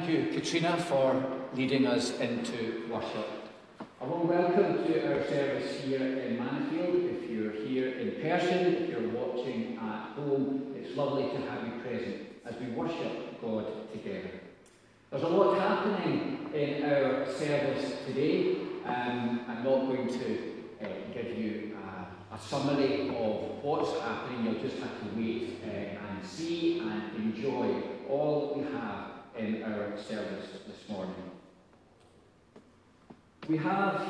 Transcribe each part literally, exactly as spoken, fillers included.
thank you, Katrina, for leading us into worship. A warm welcome to our service here in Manfield. If you're here in person, if you're watching at home, it's lovely to have you present as we worship God together. There's a lot happening in our service today. Um, I'm not going to uh, give you a, a summary of what's happening. You'll just have to wait uh, and see and enjoy all we have in our service this morning. We have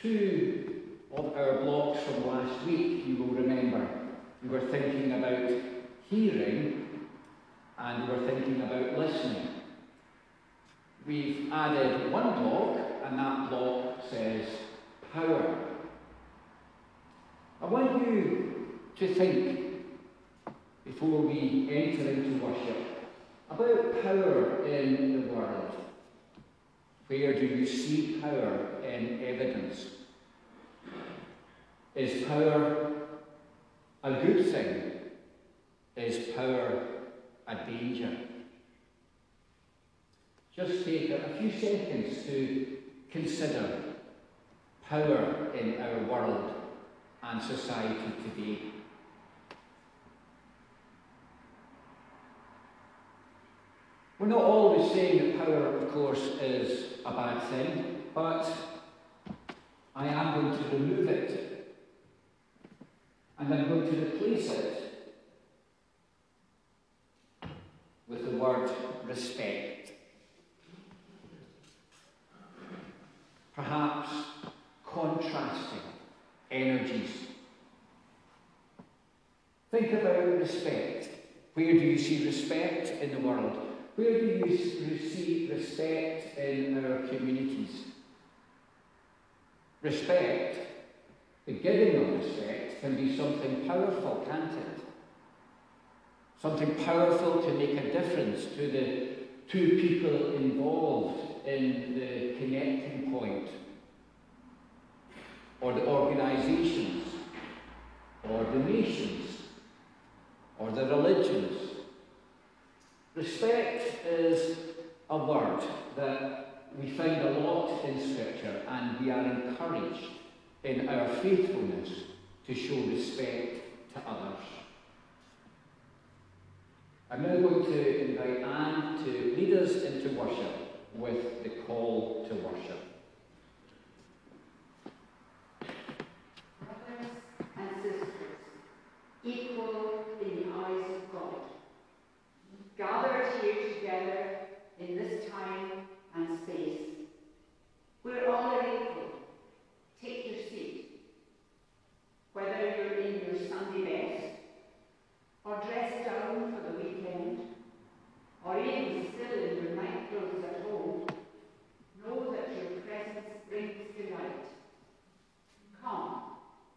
two of our blocks from last week, you will remember. We were thinking about hearing and we were thinking about listening. We've added one block, and that block says power. I want you to think, before we enter into worship, about power in the world. Where do you see power in evidence? Is power a good thing? Is power a danger? Just take a few seconds to consider power in our world and society today. We're not always saying that power, of course, is a bad thing, but I am going to remove it, and I'm going to replace it with the word respect. Perhaps contrasting energies. Think about respect. Where do you see respect in the world? Where do you see respect in our communities? Respect, the giving of respect, can be something powerful, can't it? Something powerful to make a difference to the two people involved in the connecting point, or the organisations, or the nations, or the religions. Respect is a word that we find a lot in Scripture, and we are encouraged in our faithfulness to show respect to others. I'm now going to invite Anne to lead us into worship with the call to worship. Brothers and sisters, equal in the eyes of God, gathered here together in this time and space. We're all equal. Take your seat. Whether you're in your Sunday best, or dressed down for the weekend, or even still in your night clothes at home, know that your presence brings delight. Come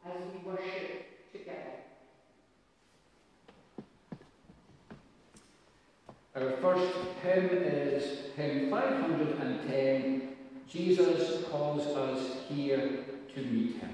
as we worship together. Our first hymn is hymn five hundred ten, Jesus Calls Us Here to Meet Him.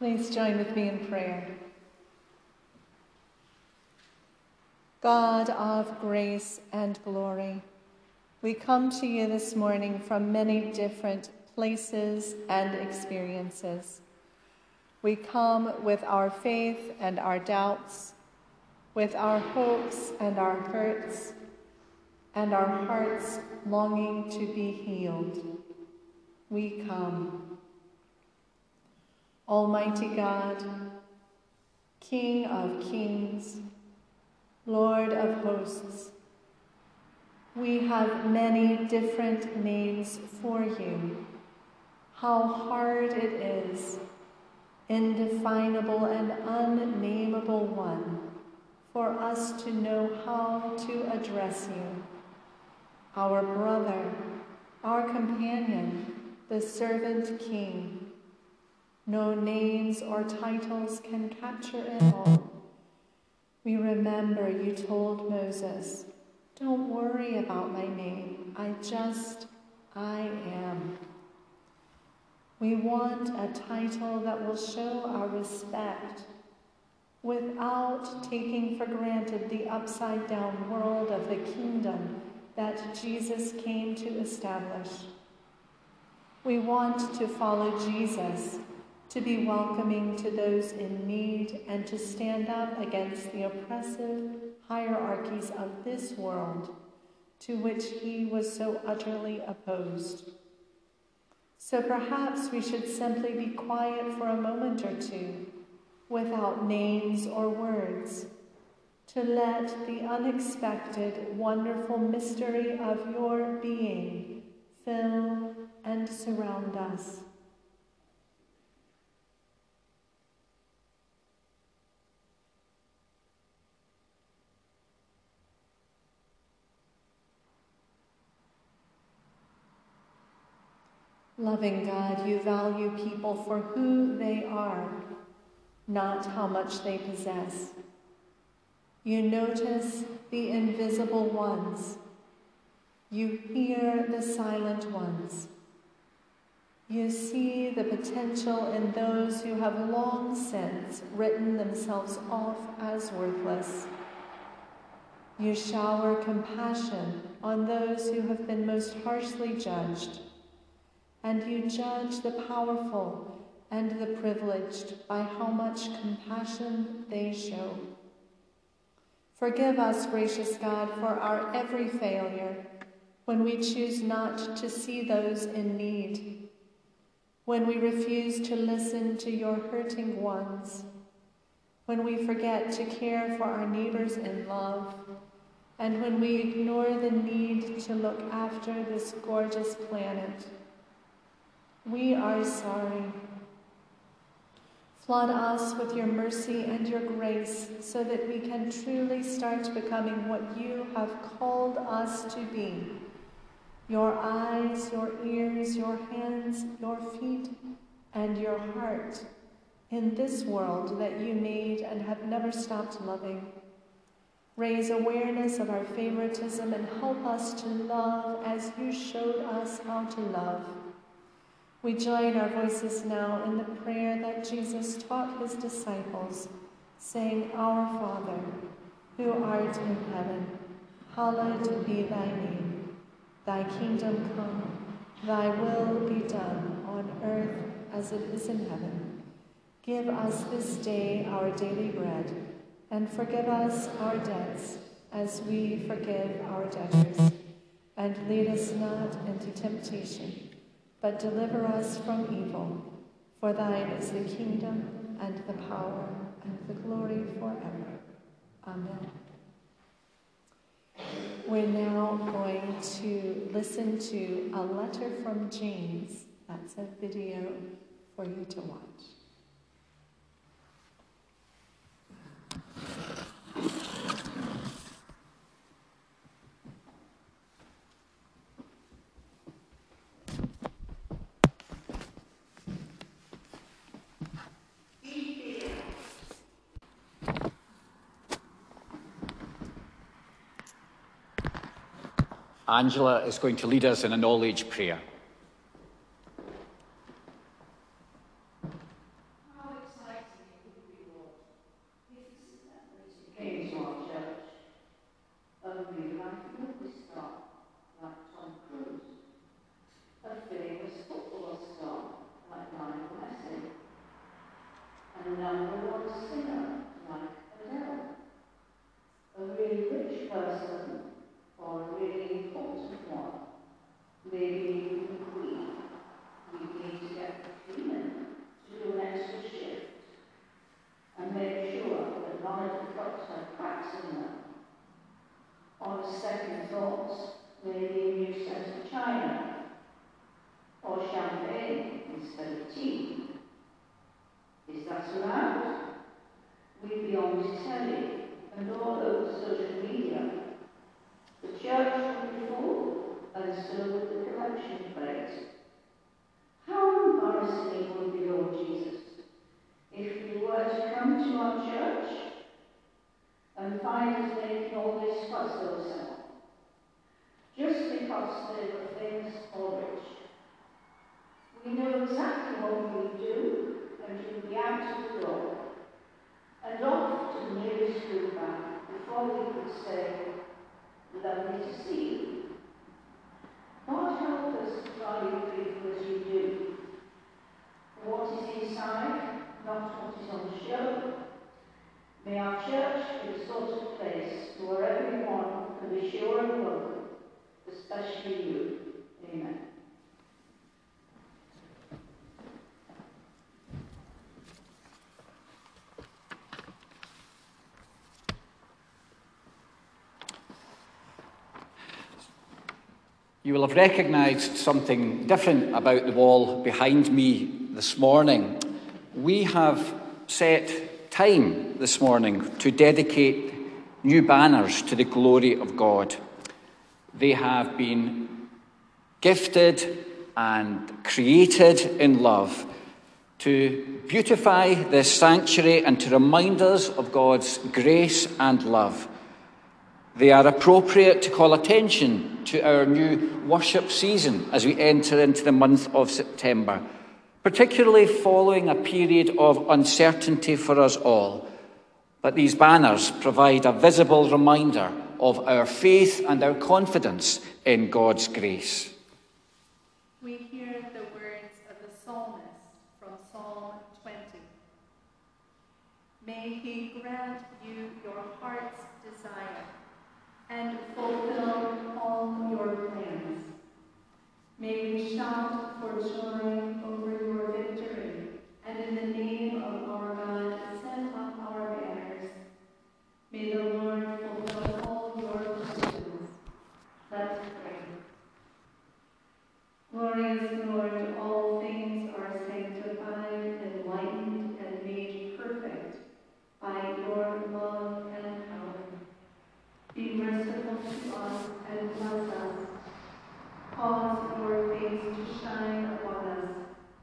Please join with me in prayer. God of grace and glory, we come to you this morning from many different places and experiences. We come with our faith and our doubts, with our hopes and our hurts, and our hearts longing to be healed. We come. Almighty God, King of kings, Lord of hosts, we have many different names for you. How hard it is, indefinable and unnameable one, for us to know how to address you. Our brother, our companion, the servant king. No names or titles can capture it all. We remember you told Moses, "Don't worry about my name. I just, I am." We want a title that will show our respect without taking for granted the upside-down world of the kingdom that Jesus came to establish. We want to follow Jesus, to be welcoming to those in need, and to stand up against the oppressive hierarchies of this world to which he was so utterly opposed. So perhaps we should simply be quiet for a moment or two, without names or words, to let the unexpected, wonderful mystery of your being fill and surround us. Loving God, you value people for who they are, not how much they possess. You notice the invisible ones. You hear the silent ones. You see the potential in those who have long since written themselves off as worthless. You shower compassion on those who have been most harshly judged. And you judge the powerful and the privileged by how much compassion they show. Forgive us, gracious God, for our every failure, when we choose not to see those in need, when we refuse to listen to your hurting ones, when we forget to care for our neighbors in love, and when we ignore the need to look after this gorgeous planet. We are sorry. Flood us with your mercy and your grace so that we can truly start becoming what you have called us to be. Your eyes, your ears, your hands, your feet, and your heart in this world that you made and have never stopped loving. Raise awareness of our favoritism and help us to love as you showed us how to love. We join our voices now in the prayer that Jesus taught his disciples, saying, "Our Father, who art in heaven, hallowed be thy name. Thy kingdom come, thy will be done on earth as it is in heaven. Give us this day our daily bread, and forgive us our debts as we forgive our debtors. And lead us not into temptation, but deliver us from evil. For thine is the kingdom, and the power, and the glory forever. Amen." We're now going to listen to a letter from James. That's a video for you to watch. Angela is going to lead us in a knowledge prayer. How exciting it would be, Lord, if the celebrity came to our church. Only like a movie star, like Tom Cruise. A famous football star, like Lionel Messi. neither was a sinner like Adele. A really rich person, or a really important one, maybe even the Queen, we need to get the Queen in to do an extra shift and make sure that Monica got her cracks in them. On second thoughts, maybe a new set of china, or champagne instead of tea. Is that allowed? We'd be on the telly and all over social media. The church would be full and so would the collection plate. How embarrassing would be, Lord Jesus, if you were to come to our church and find us making all this fuss of ourselves, just because they were famous or rich. We know exactly what we do, and you'll be out of the door, and off to the nearest food bank before we could say, lovely to see you. God help us to value people as you do. What is inside, not what is on show. May our church be the sort of place where everyone can be sure and welcome, especially you. Amen. You will have recognised something different about the wall behind me this morning. We have set time this morning to dedicate new banners to the glory of God. They have been gifted and created in love to beautify this sanctuary and to remind us of God's grace and love. They are appropriate to call attention to our new worship season as we enter into the month of September, particularly following a period of uncertainty for us all. But these banners provide a visible reminder of our faith and our confidence in God's grace. We hear the words of the psalmist from Psalm twenty. May he grant you your heart's desire and fulfill all your plans. May we shout for joy over your victory, and in the name of our God, set up our banners. May the Lord fulfill all your plans. Let's pray. Glorious Lord, all things are sanctified, enlightened, and made perfect by your love and be merciful to us and bless us. Cause your face to shine upon us,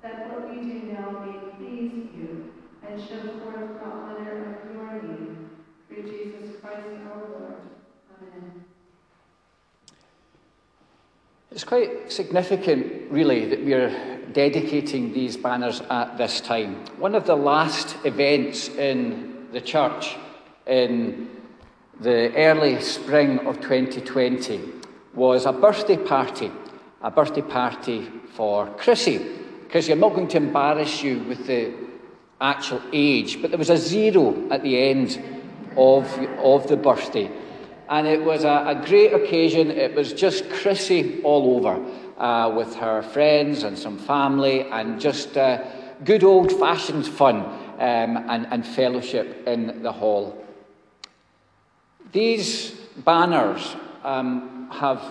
that what we do now may please you, and show forth the honor of your name. Through Jesus Christ our Lord. Amen. It's quite significant, really, that we are dedicating these banners at this time. One of the last events in the church in the early spring of twenty twenty was a birthday party, a birthday party for Chrissy. Chrissy, I'm not going to embarrass you with the actual age, but there was a zero at the end of, of the birthday. And it was a, a great occasion. It was just Chrissy all over uh, with her friends and some family and just uh, good old-fashioned fun um, and, and fellowship in the hall. These banners um, have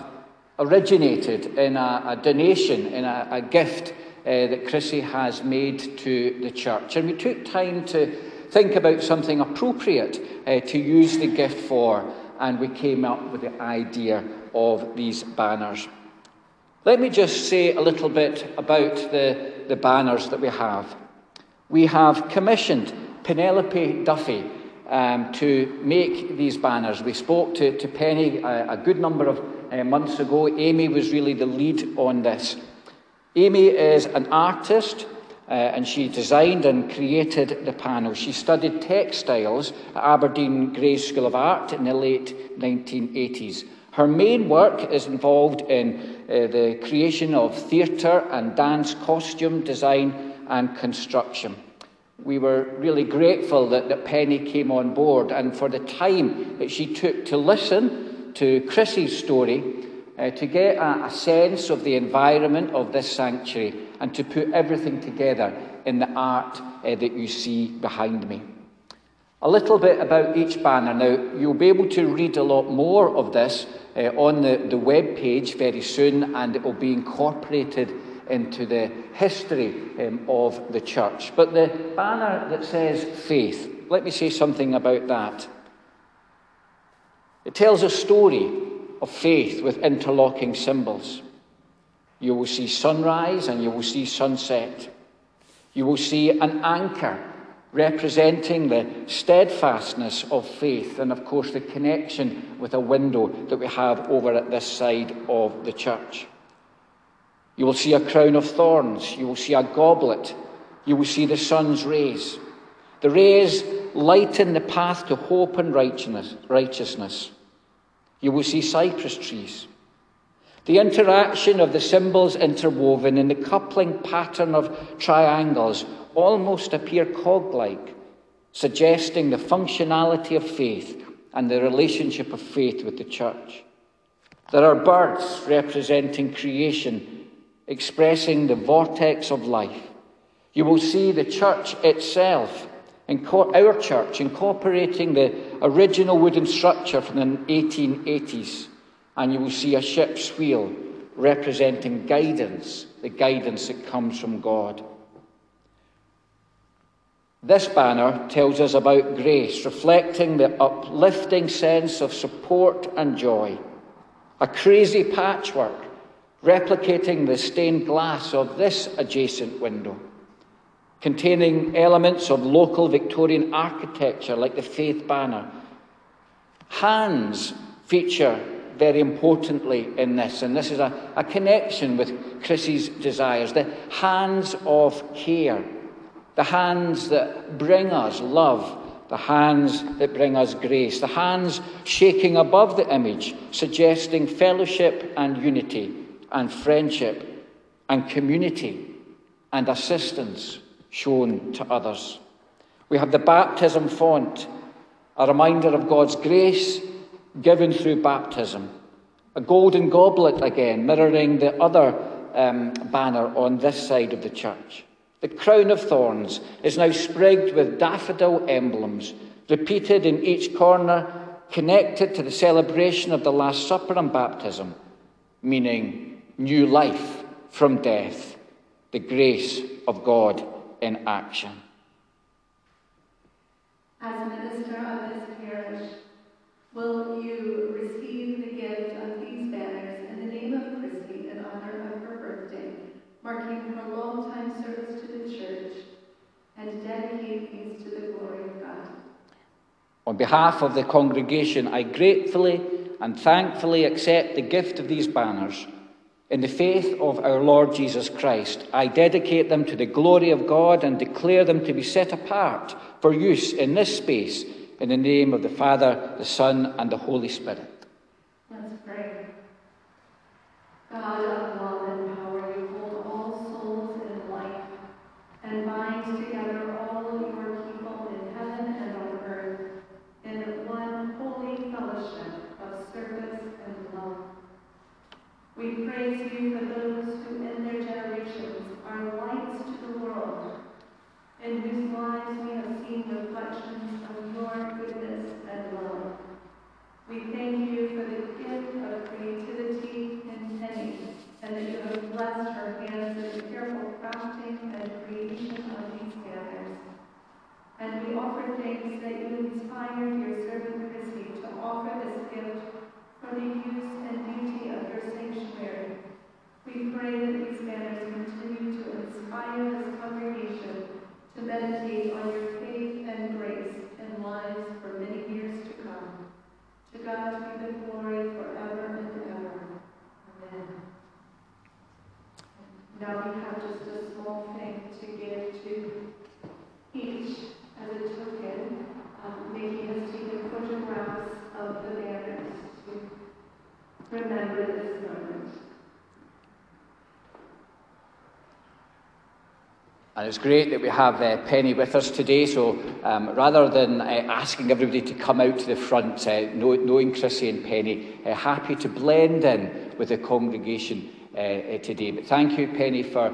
originated in a, a donation, in a, a gift uh, that Chrissy has made to the church. And we took time to think about something appropriate uh, to use the gift for, and we came up with the idea of these banners. Let me just say a little bit about the, the banners that we have. We have commissioned Penelope Duffy Um, to make these banners. We spoke to, to Penny a, a good number of uh, months ago. Amy was really the lead on this. Amy is an artist uh, and she designed and created the panels. She studied textiles at Aberdeen Gray's School of Art in the late nineteen eighties. Her main work is involved in uh, the creation of theatre and dance costume design and construction. We were really grateful that, that Penny came on board, and for the time that she took to listen to Chris's story, uh, to get a, a sense of the environment of this sanctuary and to put everything together in the art uh, that you see behind me. A little bit about each banner. Now, you'll be able to read a lot more of this uh, on the, the web page very soon, and it will be incorporated into the history um, of the church. But the banner that says faith, let me say something about that. It tells a story of faith with interlocking symbols. You will see sunrise and you will see sunset. You will see an anchor representing the steadfastness of faith, and of course the connection with a window that we have over at this side of the church. You will see a crown of thorns. You will see a goblet. You will see the sun's rays. The rays lighten the path to hope and righteousness. You will see cypress trees. The interaction of the symbols interwoven in the coupling pattern of triangles almost appear cog-like, suggesting the functionality of faith and the relationship of faith with the church. There are birds representing creation, expressing the vortex of life. You will see the church itself, our church, incorporating the original wooden structure from the eighteen eighties. And you will see a ship's wheel representing guidance, the guidance that comes from God. This banner tells us about grace, reflecting the uplifting sense of support and joy. A crazy patchwork, replicating the stained glass of this adjacent window, containing elements of local Victorian architecture like the faith banner. Hands feature very importantly in this, and this is a, a connection with Chris's desires. The hands of care, the hands that bring us love, the hands that bring us grace, the hands shaking above the image, suggesting fellowship and unity, and friendship and community and assistance shown to others. We have the baptism font, a reminder of God's grace given through baptism. A golden goblet again, mirroring the other um, banner on this side of the church. The crown of thorns is now sprigged with daffodil emblems, repeated in each corner, connected to the celebration of the Last Supper and baptism, meaning new life from death, the grace of God in action. As a minister of this parish, will you receive the gift of these banners in the name of Christy in honor of her birthday, marking her long-time service to the church, and dedicate these to the glory of God? On behalf of the congregation, I gratefully and thankfully accept the gift of these banners. In the faith of our Lord Jesus Christ, I dedicate them to the glory of God and declare them to be set apart for use in this space, in the name of the Father, the Son, and the Holy Spirit. Let's pray. God of love and power, you hold all souls in life and bind together all of your people in heaven and on earth in one holy fellowship of service and love. We praise you for those who in their generations are lights to the world, in whose lives we have seen reflections of your goodness and love. We thank you for the gift of creativity in Penny, and that you have blessed her hands with the careful crafting and creation of these banners. And we offer thanks that you inspired your servant Christy to offer this gift for the use and beauty of your sanctuary. We pray that these banners continue to inspire this congregation to meditate on your faith and grace in lives for many years to come. To God be the glory forever and ever. Amen. Now we have just a small thing to give to each as a token. Um, Maggie has taken photographs of the banners. Remember this moment. And it's great that we have uh, Penny with us today, so um, rather than uh, asking everybody to come out to the front, uh, knowing Chrissy and Penny, uh, happy to blend in with the congregation uh, today. But thank you, Penny, for uh,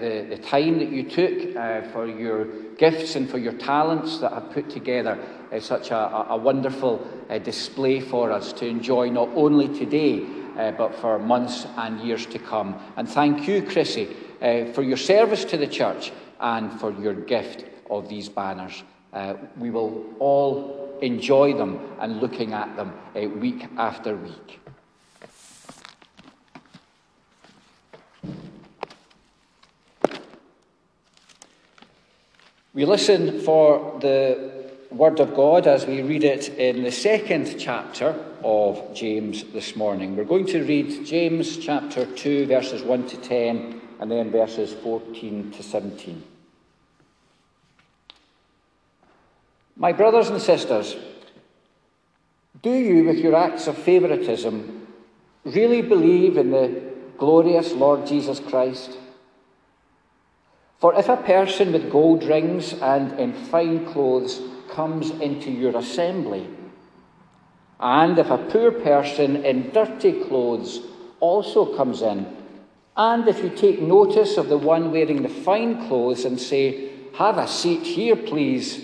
the, the time that you took, uh, for your gifts and for your talents that have put together uh, such a, a wonderful uh, display for us to enjoy not only today, uh, but for months and years to come. And thank you, Chrissy, Uh, for your service to the church and for your gift of these banners. Uh, we will all enjoy them and looking at them uh, week after week. We listen for the Word of God as we read it in the second chapter of James this morning. We're going to read James chapter two, verses one to ten. And then verses fourteen to seventeen. My brothers and sisters, do you, with your acts of favoritism, really believe in the glorious Lord Jesus Christ? For if a person with gold rings and in fine clothes comes into your assembly, and if a poor person in dirty clothes also comes in, and if you take notice of the one wearing the fine clothes and say, "Have a seat here, please,"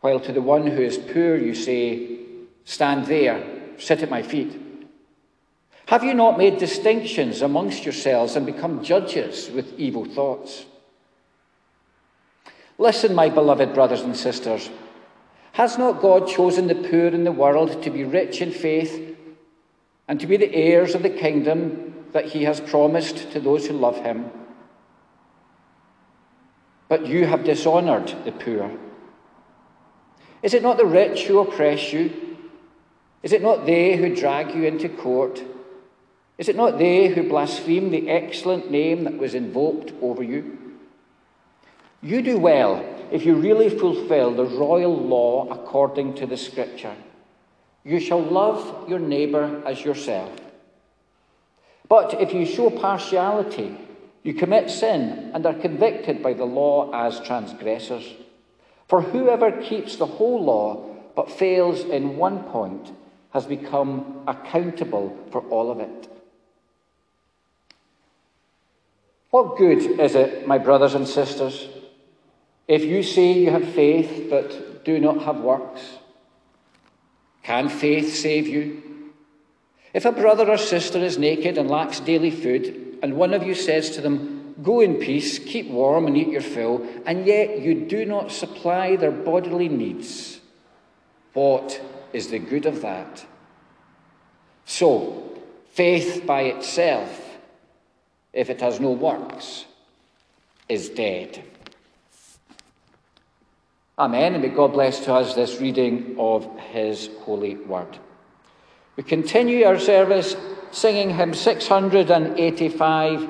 while to the one who is poor you say, "Stand there, sit at my feet," have you not made distinctions amongst yourselves and become judges with evil thoughts? Listen, my beloved brothers and sisters, has not God chosen the poor in the world to be rich in faith and to be the heirs of the kingdom that he has promised to those who love him? But you have dishonoured the poor. Is it not the rich who oppress you? Is it not they who drag you into court? Is it not they who blaspheme the excellent name that was invoked over you? You do well if you really fulfil the royal law according to the Scripture. You shall love your neighbour as yourself. But if you show partiality, you commit sin and are convicted by the law as transgressors. For whoever keeps the whole law but fails in one point has become accountable for all of it. What good is it, my brothers and sisters, if you say you have faith but do not have works? Can faith save you? If a brother or sister is naked and lacks daily food, and one of you says to them, "Go in peace, keep warm and eat your fill," and yet you do not supply their bodily needs, what is the good of that? So, faith by itself, if it has no works, is dead. Amen, and may God bless to us this reading of his holy word. We continue our service singing hymn six hundred eighty-five,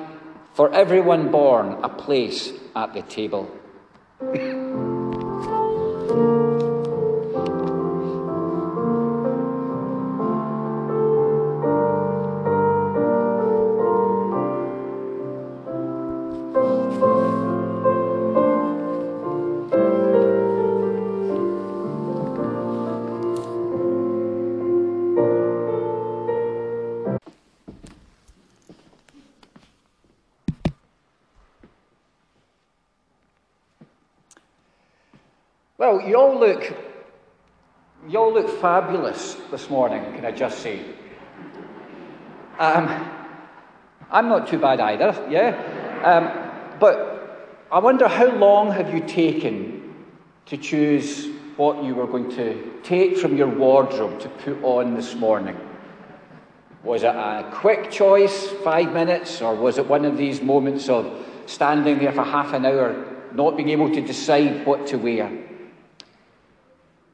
"For Everyone Born, a Place at the Table." You all look, you all look fabulous this morning, can I just say? Um, I'm not too bad either, yeah? Um, but I wonder how long have you taken to choose what you were going to take from your wardrobe to put on this morning? Was it a quick choice, five minutes, or was it one of these moments of standing there for half an hour, not being able to decide what to wear?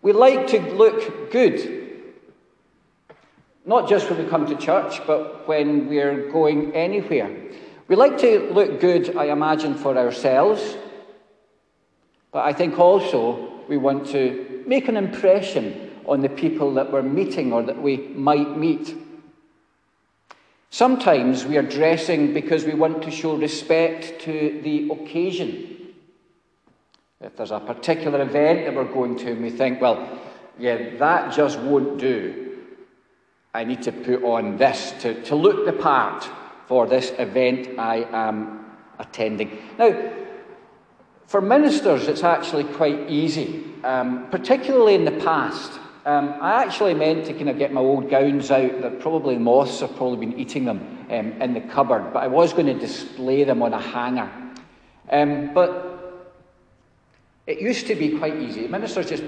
We like to look good, not just when we come to church, but when we're going anywhere. We like to look good, I imagine, for ourselves, but I think also we want to make an impression on the people that we're meeting or that we might meet. Sometimes we are dressing because we want to show respect to the occasion. If there's a particular event that we're going to and we think, well, yeah, that just won't do. I need to put on this to, to look the part for this event I am attending. Now, for ministers, it's actually quite easy, um, particularly in the past. Um, I actually meant to kind of get my old gowns out. They're probably moths have probably been eating them um, in the cupboard, but I was going to display them on a hanger. Um, but it used to be quite easy. Ministers just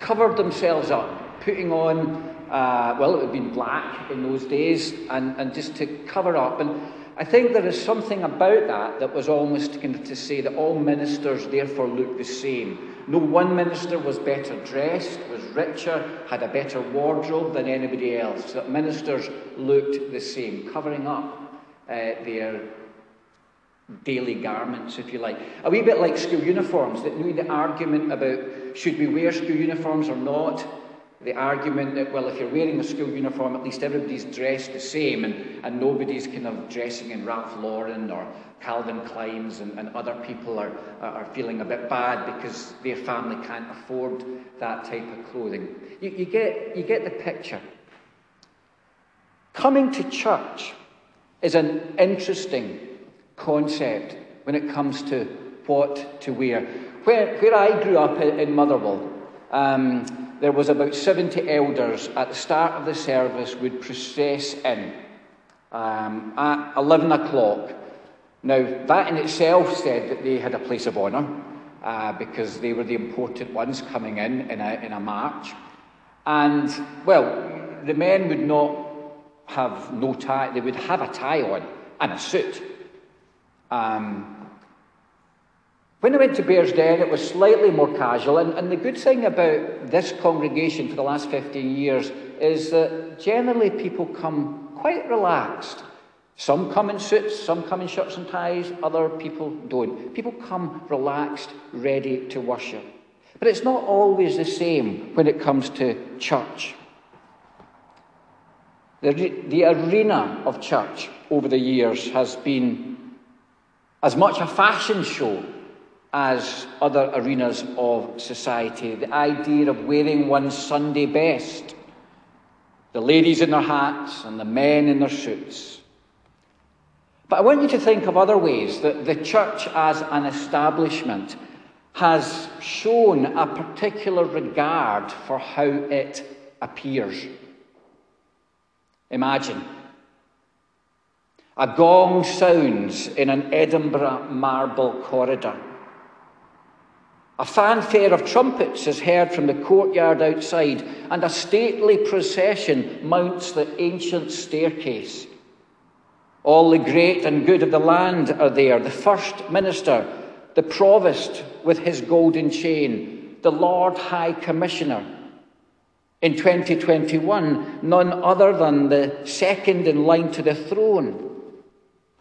covered themselves up, putting on, uh, well, it would have been black in those days, and, and just to cover up. And I think there is something about that that was almost kind of to say that all ministers therefore look the same. No one minister was better dressed, was richer, had a better wardrobe than anybody else. That ministers looked the same, covering up uh, their daily garments, if you like. A wee bit like school uniforms, that knew the argument about should we wear school uniforms or not. The argument that, well, if you're wearing a school uniform, at least everybody's dressed the same and, and nobody's kind of dressing in Ralph Lauren or Calvin Klein's, and, and other people are, are feeling a bit bad because their family can't afford that type of clothing. You, you get, you get the picture. Coming to church is an interesting concept when it comes to what to wear. Where, where I grew up in Motherwell, um, there was about seventy elders at the start of the service would process in um, at eleven o'clock. Now, that in itself said that they had a place of honour uh, because they were the important ones coming in in a, in a march. And, well, the men would not have no tie. They would have a tie on and a suit. Um... When I went to Bearsden, it was slightly more casual, and, and the good thing about this congregation for the last fifteen years is that generally people come quite relaxed. Some come in suits, some come in shirts and ties, other people don't. People come relaxed, ready to worship. But it's not always the same when it comes to church. The, the arena of church over the years has been as much a fashion show as other arenas of society. The idea of wearing one's Sunday best, the ladies in their hats and the men in their suits. But I want you to think of other ways that the church as an establishment has shown a particular regard for how it appears. Imagine a gong sounds in an Edinburgh marble corridor. A fanfare of trumpets is heard from the courtyard outside, and a stately procession mounts the ancient staircase. All the great and good of the land are there, the first minister, the provost with his golden chain, the Lord High Commissioner. In twenty twenty-one, none other than the second in line to the throne,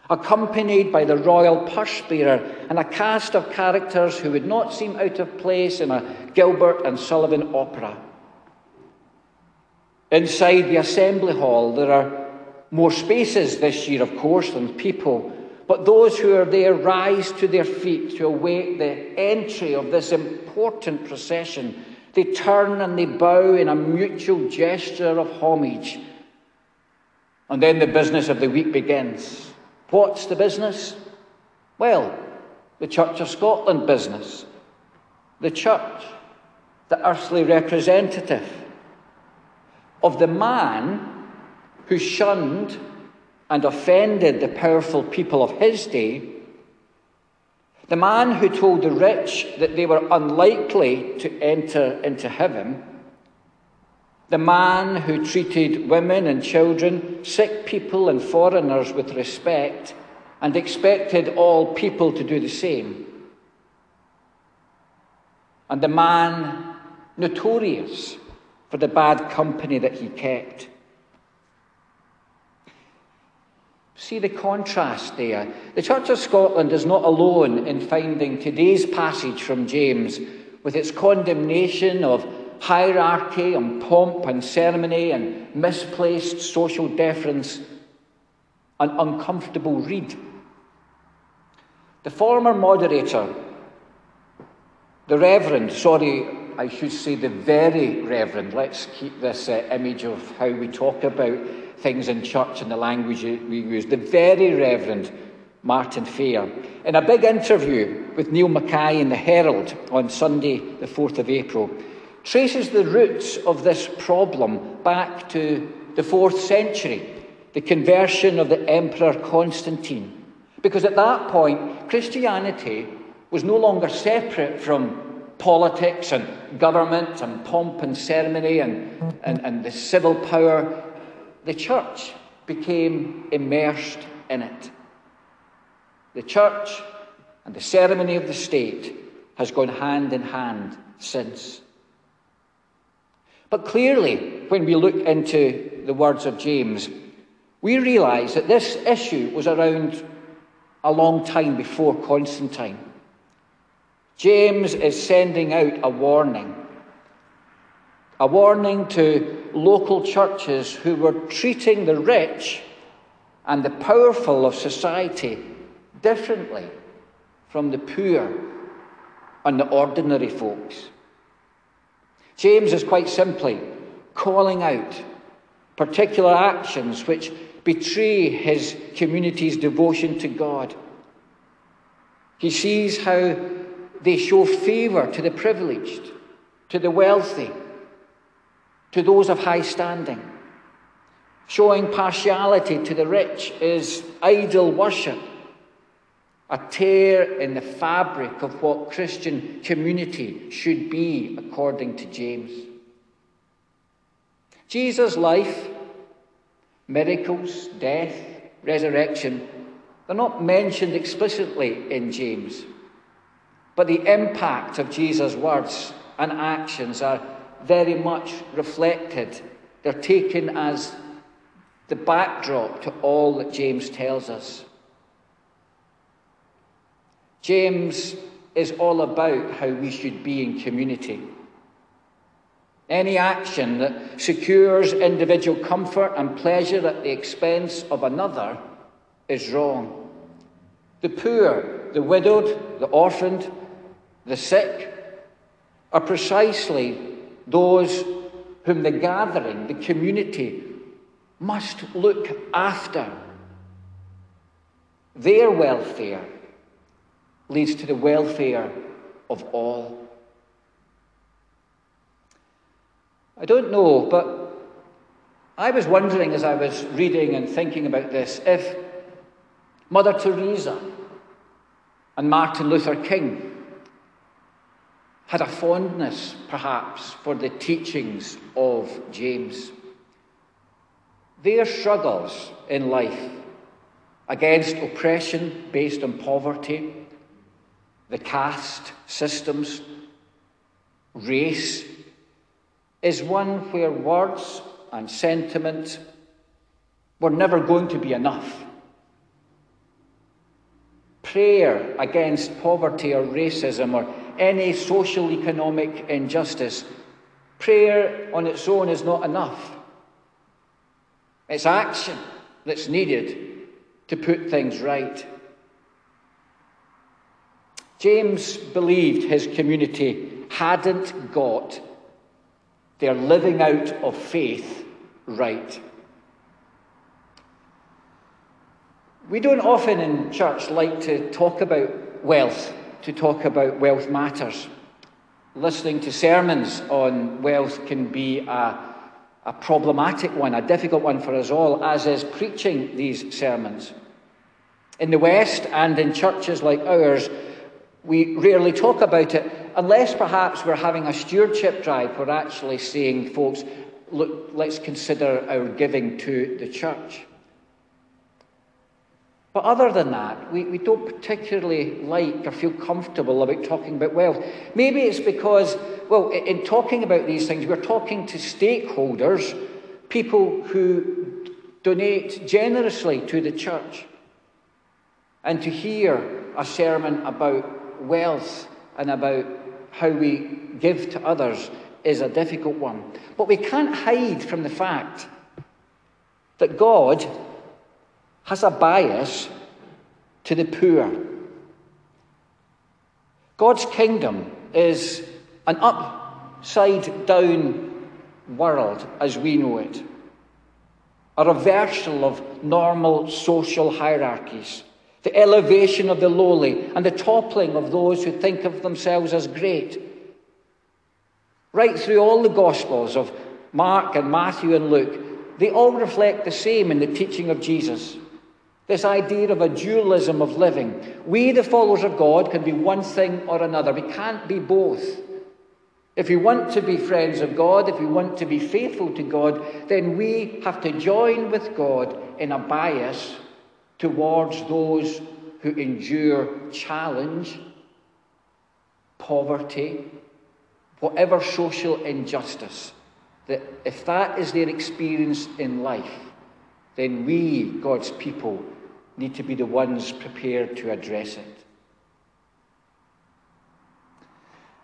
accompanied by the royal purse-bearer and a cast of characters who would not seem out of place in a Gilbert and Sullivan opera. Inside the assembly hall, there are more spaces this year, of course, than people, but those who are there rise to their feet to await the entry of this important procession. They turn and they bow in a mutual gesture of homage. And then the business of the week begins. What's the business? Well, the Church of Scotland business. The church, the earthly representative of the man who shunned and offended the powerful people of his day, the man who told the rich that they were unlikely to enter into heaven, the man who treated women and children, sick people and foreigners with respect, and expected all people to do the same. And the man notorious for the bad company that he kept. See the contrast there. The Church of Scotland is not alone in finding today's passage from James with its condemnation of hierarchy and pomp and ceremony and misplaced social deference an uncomfortable read. The former moderator, the Reverend, sorry, I should say the very Reverend, let's keep this uh, image of how we talk about things in church and the language we use, the very Reverend Martin Fair, in a big interview with Neil Mackay in the Herald on Sunday, the fourth of April, traces the roots of this problem back to the fourth century, the conversion of the Emperor Constantine. Because at that point, Christianity was no longer separate from politics and government and pomp and ceremony and, and, and the civil power. The church became immersed in it. The church and the ceremony of the state has gone hand in hand since. But clearly, when we look into the words of James, we realise that this issue was around a long time before Constantine. James is sending out a warning. A warning to local churches who were treating the rich and the powerful of society differently from the poor and the ordinary folks. James is quite simply calling out particular actions which betray his community's devotion to God. He sees how they show favour to the privileged, to the wealthy, to those of high standing. Showing partiality to the rich is idol worship, a tear in the fabric of what Christian community should be, according to James. Jesus' life, miracles, death, resurrection, they're not mentioned explicitly in James, but the impact of Jesus' words and actions are very much reflected. They're taken as the backdrop to all that James tells us. James is all about how we should be in community. Any action that secures individual comfort and pleasure at the expense of another is wrong. The poor, the widowed, the orphaned, the sick are precisely those whom the gathering, the community, must look after. Their welfare leads to the welfare of all. I don't know, but I was wondering as I was reading and thinking about this, if Mother Teresa and Martin Luther King had a fondness, perhaps, for the teachings of James. Their struggles in life against oppression based on poverty, the caste systems, race, is one where words and sentiment were never going to be enough. Prayer against poverty or racism or any social economic injustice, prayer on its own is not enough. It's action that's needed to put things right. James believed his community hadn't got their living out of faith right. We don't often in church like to talk about wealth, to talk about wealth matters. Listening to sermons on wealth can be a, a problematic one, a difficult one for us all, as is preaching these sermons. In the West and in churches like ours, we rarely talk about it, unless perhaps we're having a stewardship drive. We're actually saying, folks, look, let's consider our giving to the church. But other than that, we, we don't particularly like or feel comfortable about talking about wealth. Maybe it's because, well, in talking about these things, we're talking to stakeholders, people who donate generously to the church. And to hear a sermon about wealth and about how we give to others is a difficult one. But we can't hide from the fact that God has a bias to the poor. God's kingdom is an upside-down world as we know it, a reversal of normal social hierarchies, the elevation of the lowly and the toppling of those who think of themselves as great. Right through all the Gospels of Mark and Matthew and Luke, they all reflect the same in the teaching of Jesus. This idea of a dualism of living. We, the followers of God, can be one thing or another. We can't be both. If we want to be friends of God, if we want to be faithful to God, then we have to join with God in a bias towards those who endure challenge, poverty, whatever social injustice. That if that is their experience in life, then we, God's people, need to be the ones prepared to address it.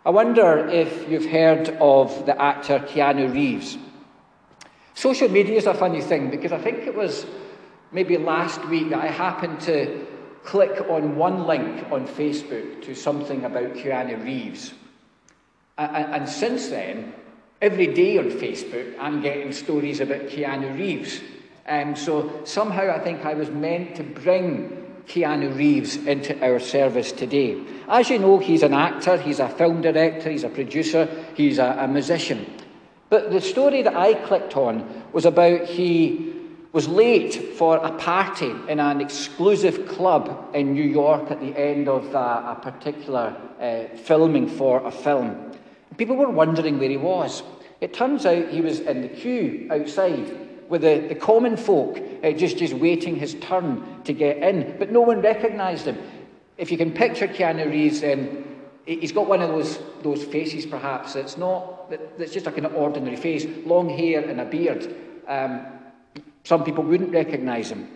I wonder if you've heard of the actor Keanu Reeves. Social media is a funny thing, because I think it was maybe last week that I happened to click on one link on Facebook to something about Keanu Reeves. And, and since then, every day on Facebook, I'm getting stories about Keanu Reeves. And so somehow I think I was meant to bring Keanu Reeves into our service today. As you know, he's an actor, he's a film director, he's a producer, he's a, a musician. But the story that I clicked on was about he was late for a party in an exclusive club in New York at the end of a, a particular uh, filming for a film. People were wondering where he was. It turns out he was in the queue outside with the, the common folk, uh, just, just waiting his turn to get in. But no one recognised him. If you can picture Keanu Reeves, then he's got one of those those faces, perhaps. It's not, that's just a kind of ordinary face, long hair and a beard. Um, some people wouldn't recognise him.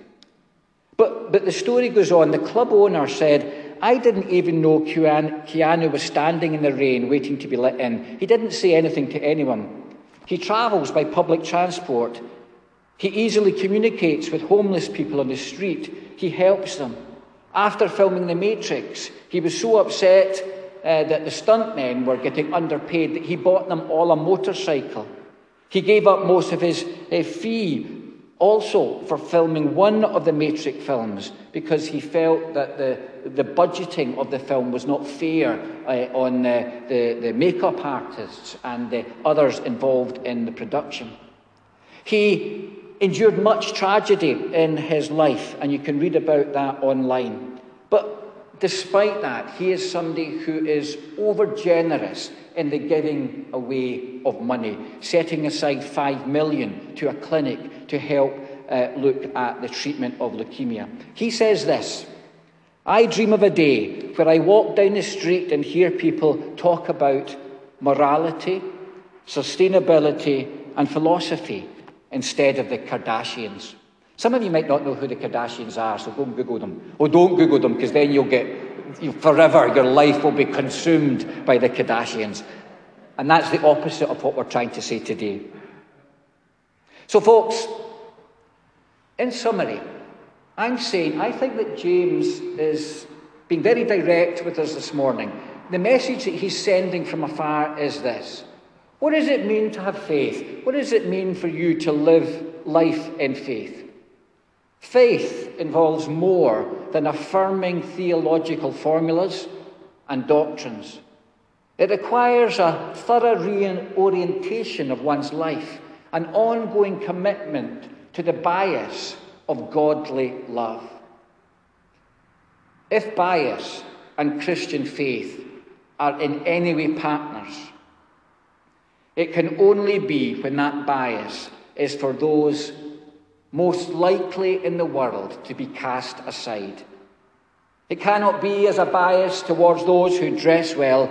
But, but the story goes on. The club owner said, "I didn't even know Keanu, Keanu was standing in the rain waiting to be let in. He didn't say anything to anyone. He travels by public transport. He easily communicates with homeless people on the street. He helps them. After filming The Matrix, he was so upset uh, that the stuntmen were getting underpaid that he bought them all a motorcycle. He gave up most of his uh, fee also for filming one of the Matrix films because he felt that the, the budgeting of the film was not fair uh, on uh, the, the makeup artists and the others involved in the production. He endured much tragedy in his life, and you can read about that online. But despite that, he is somebody who is overgenerous in the giving away of money, setting aside five million to a clinic to help uh, look at the treatment of leukemia. He says this, "I dream of a day where I walk down the street and hear people talk about morality, sustainability, and philosophy, instead of the Kardashians." Some of you might not know who the Kardashians are, so go and Google them. Oh, don't Google them, because then you'll get, you, forever, your life will be consumed by the Kardashians. And that's the opposite of what we're trying to say today. So folks, in summary, I'm saying, I think that James is being very direct with us this morning. The message that he's sending from afar is this. What does it mean to have faith? What does it mean for you to live life in faith? Faith involves more than affirming theological formulas and doctrines. It requires a thorough reorientation of one's life, an ongoing commitment to the bias of godly love. If bias and Christian faith are in any way partners, it can only be when that bias is for those most likely in the world to be cast aside. It cannot be as a bias towards those who dress well,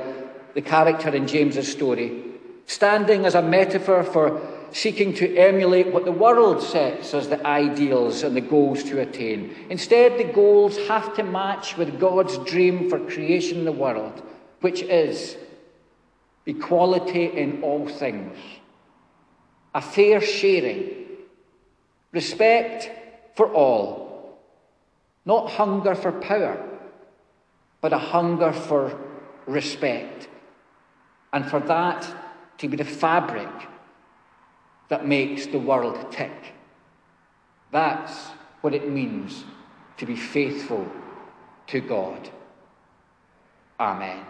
the character in James's story, standing as a metaphor for seeking to emulate what the world sets as the ideals and the goals to attain. Instead, the goals have to match with God's dream for creation in the world, which is equality in all things, a fair sharing, respect for all, Not hunger for power, but a hunger for respect. And for that to be the fabric that makes the world tick. That's what it means to be faithful to God. Amen.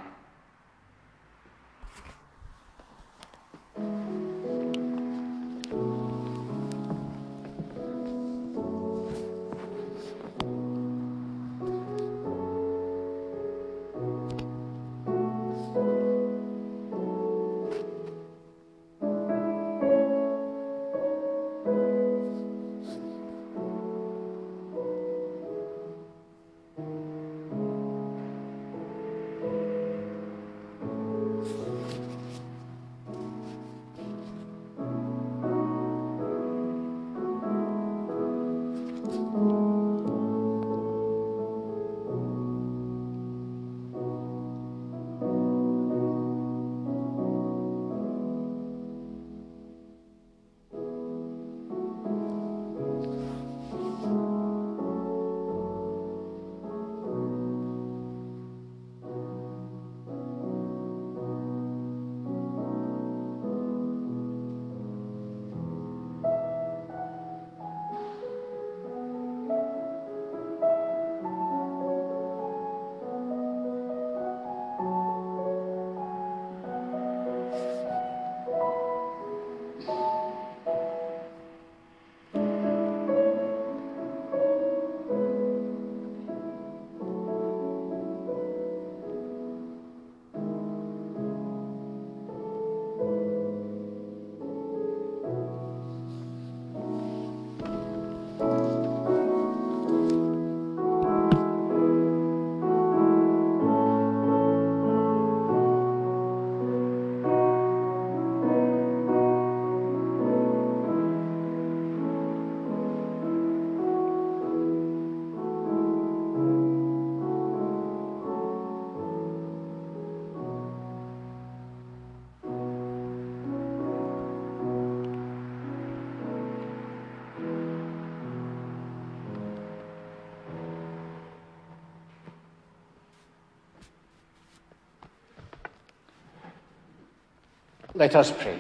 Let us pray.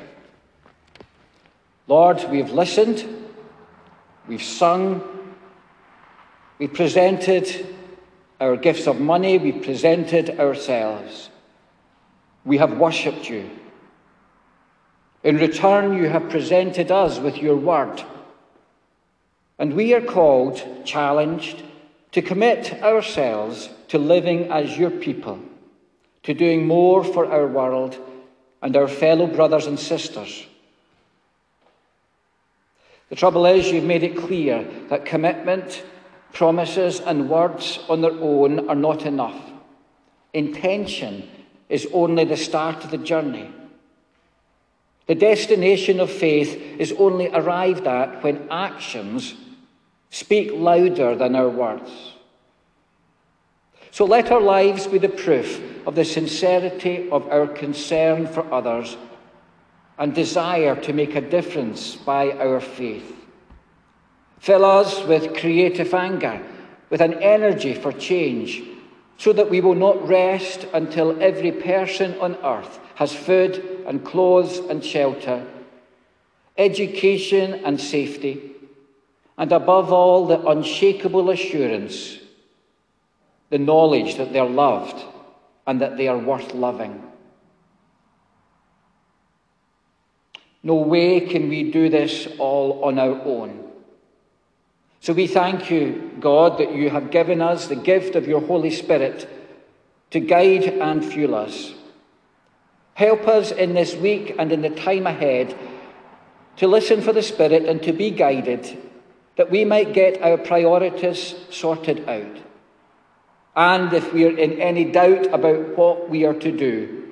Lord, we have listened, we've sung, we presented our gifts of money, we presented ourselves. We have worshipped you. In return, you have presented us with your word. And we are called, challenged, to commit ourselves to living as your people, to doing more for our world and our fellow brothers and sisters. The trouble is, you've made it clear that commitment, promises, and words on their own are not enough. Intention is only the start of the journey. The destination of faith is only arrived at when actions speak louder than our words. So let our lives be the proof of the sincerity of our concern for others and desire to make a difference by our faith. Fill us with creative anger, with an energy for change, so that we will not rest until every person on earth has food and clothes and shelter, education and safety, and above all, the unshakable assurance, the knowledge that they are loved and that they are worth loving. No way can we do this all on our own. So we thank you, God, that you have given us the gift of your Holy Spirit to guide and fuel us. Help us in this week and in the time ahead to listen for the Spirit and to be guided, that we might get our priorities sorted out. And if we are in any doubt about what we are to do,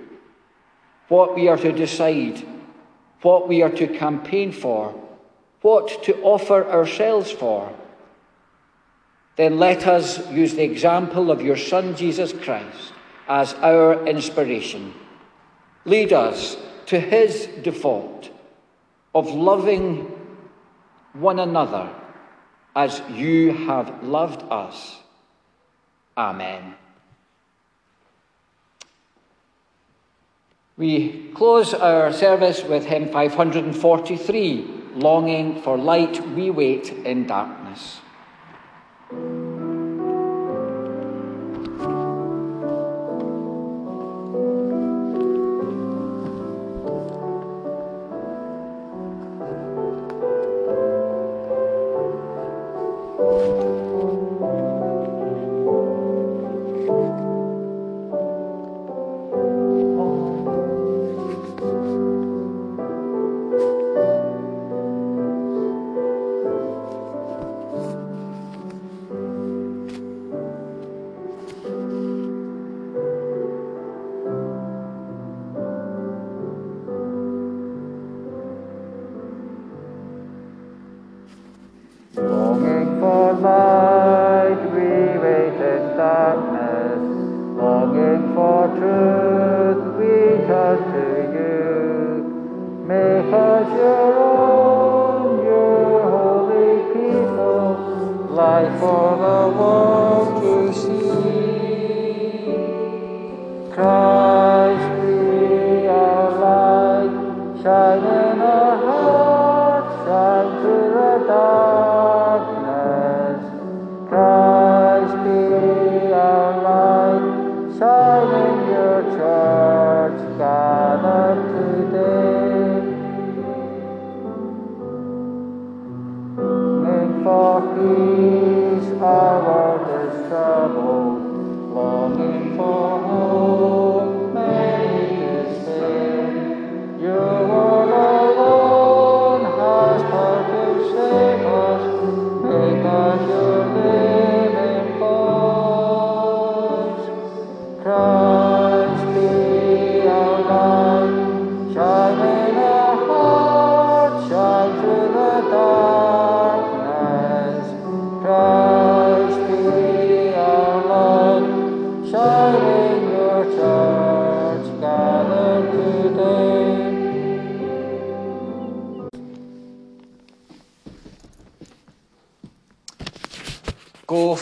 what we are to decide, what we are to campaign for, what to offer ourselves for, then let us use the example of your Son, Jesus Christ, as our inspiration. Lead us to his default of loving one another as you have loved us. Amen. We close our service with hymn five forty-three, Longing for Light, We Wait in Darkness.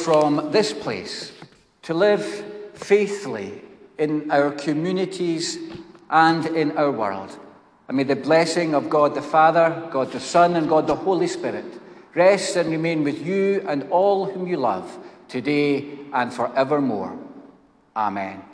From this place to live faithfully in our communities and in our world. And may the blessing of God the Father, God the Son, and God the Holy Spirit rest and remain with you and all whom you love today and forevermore. Amen.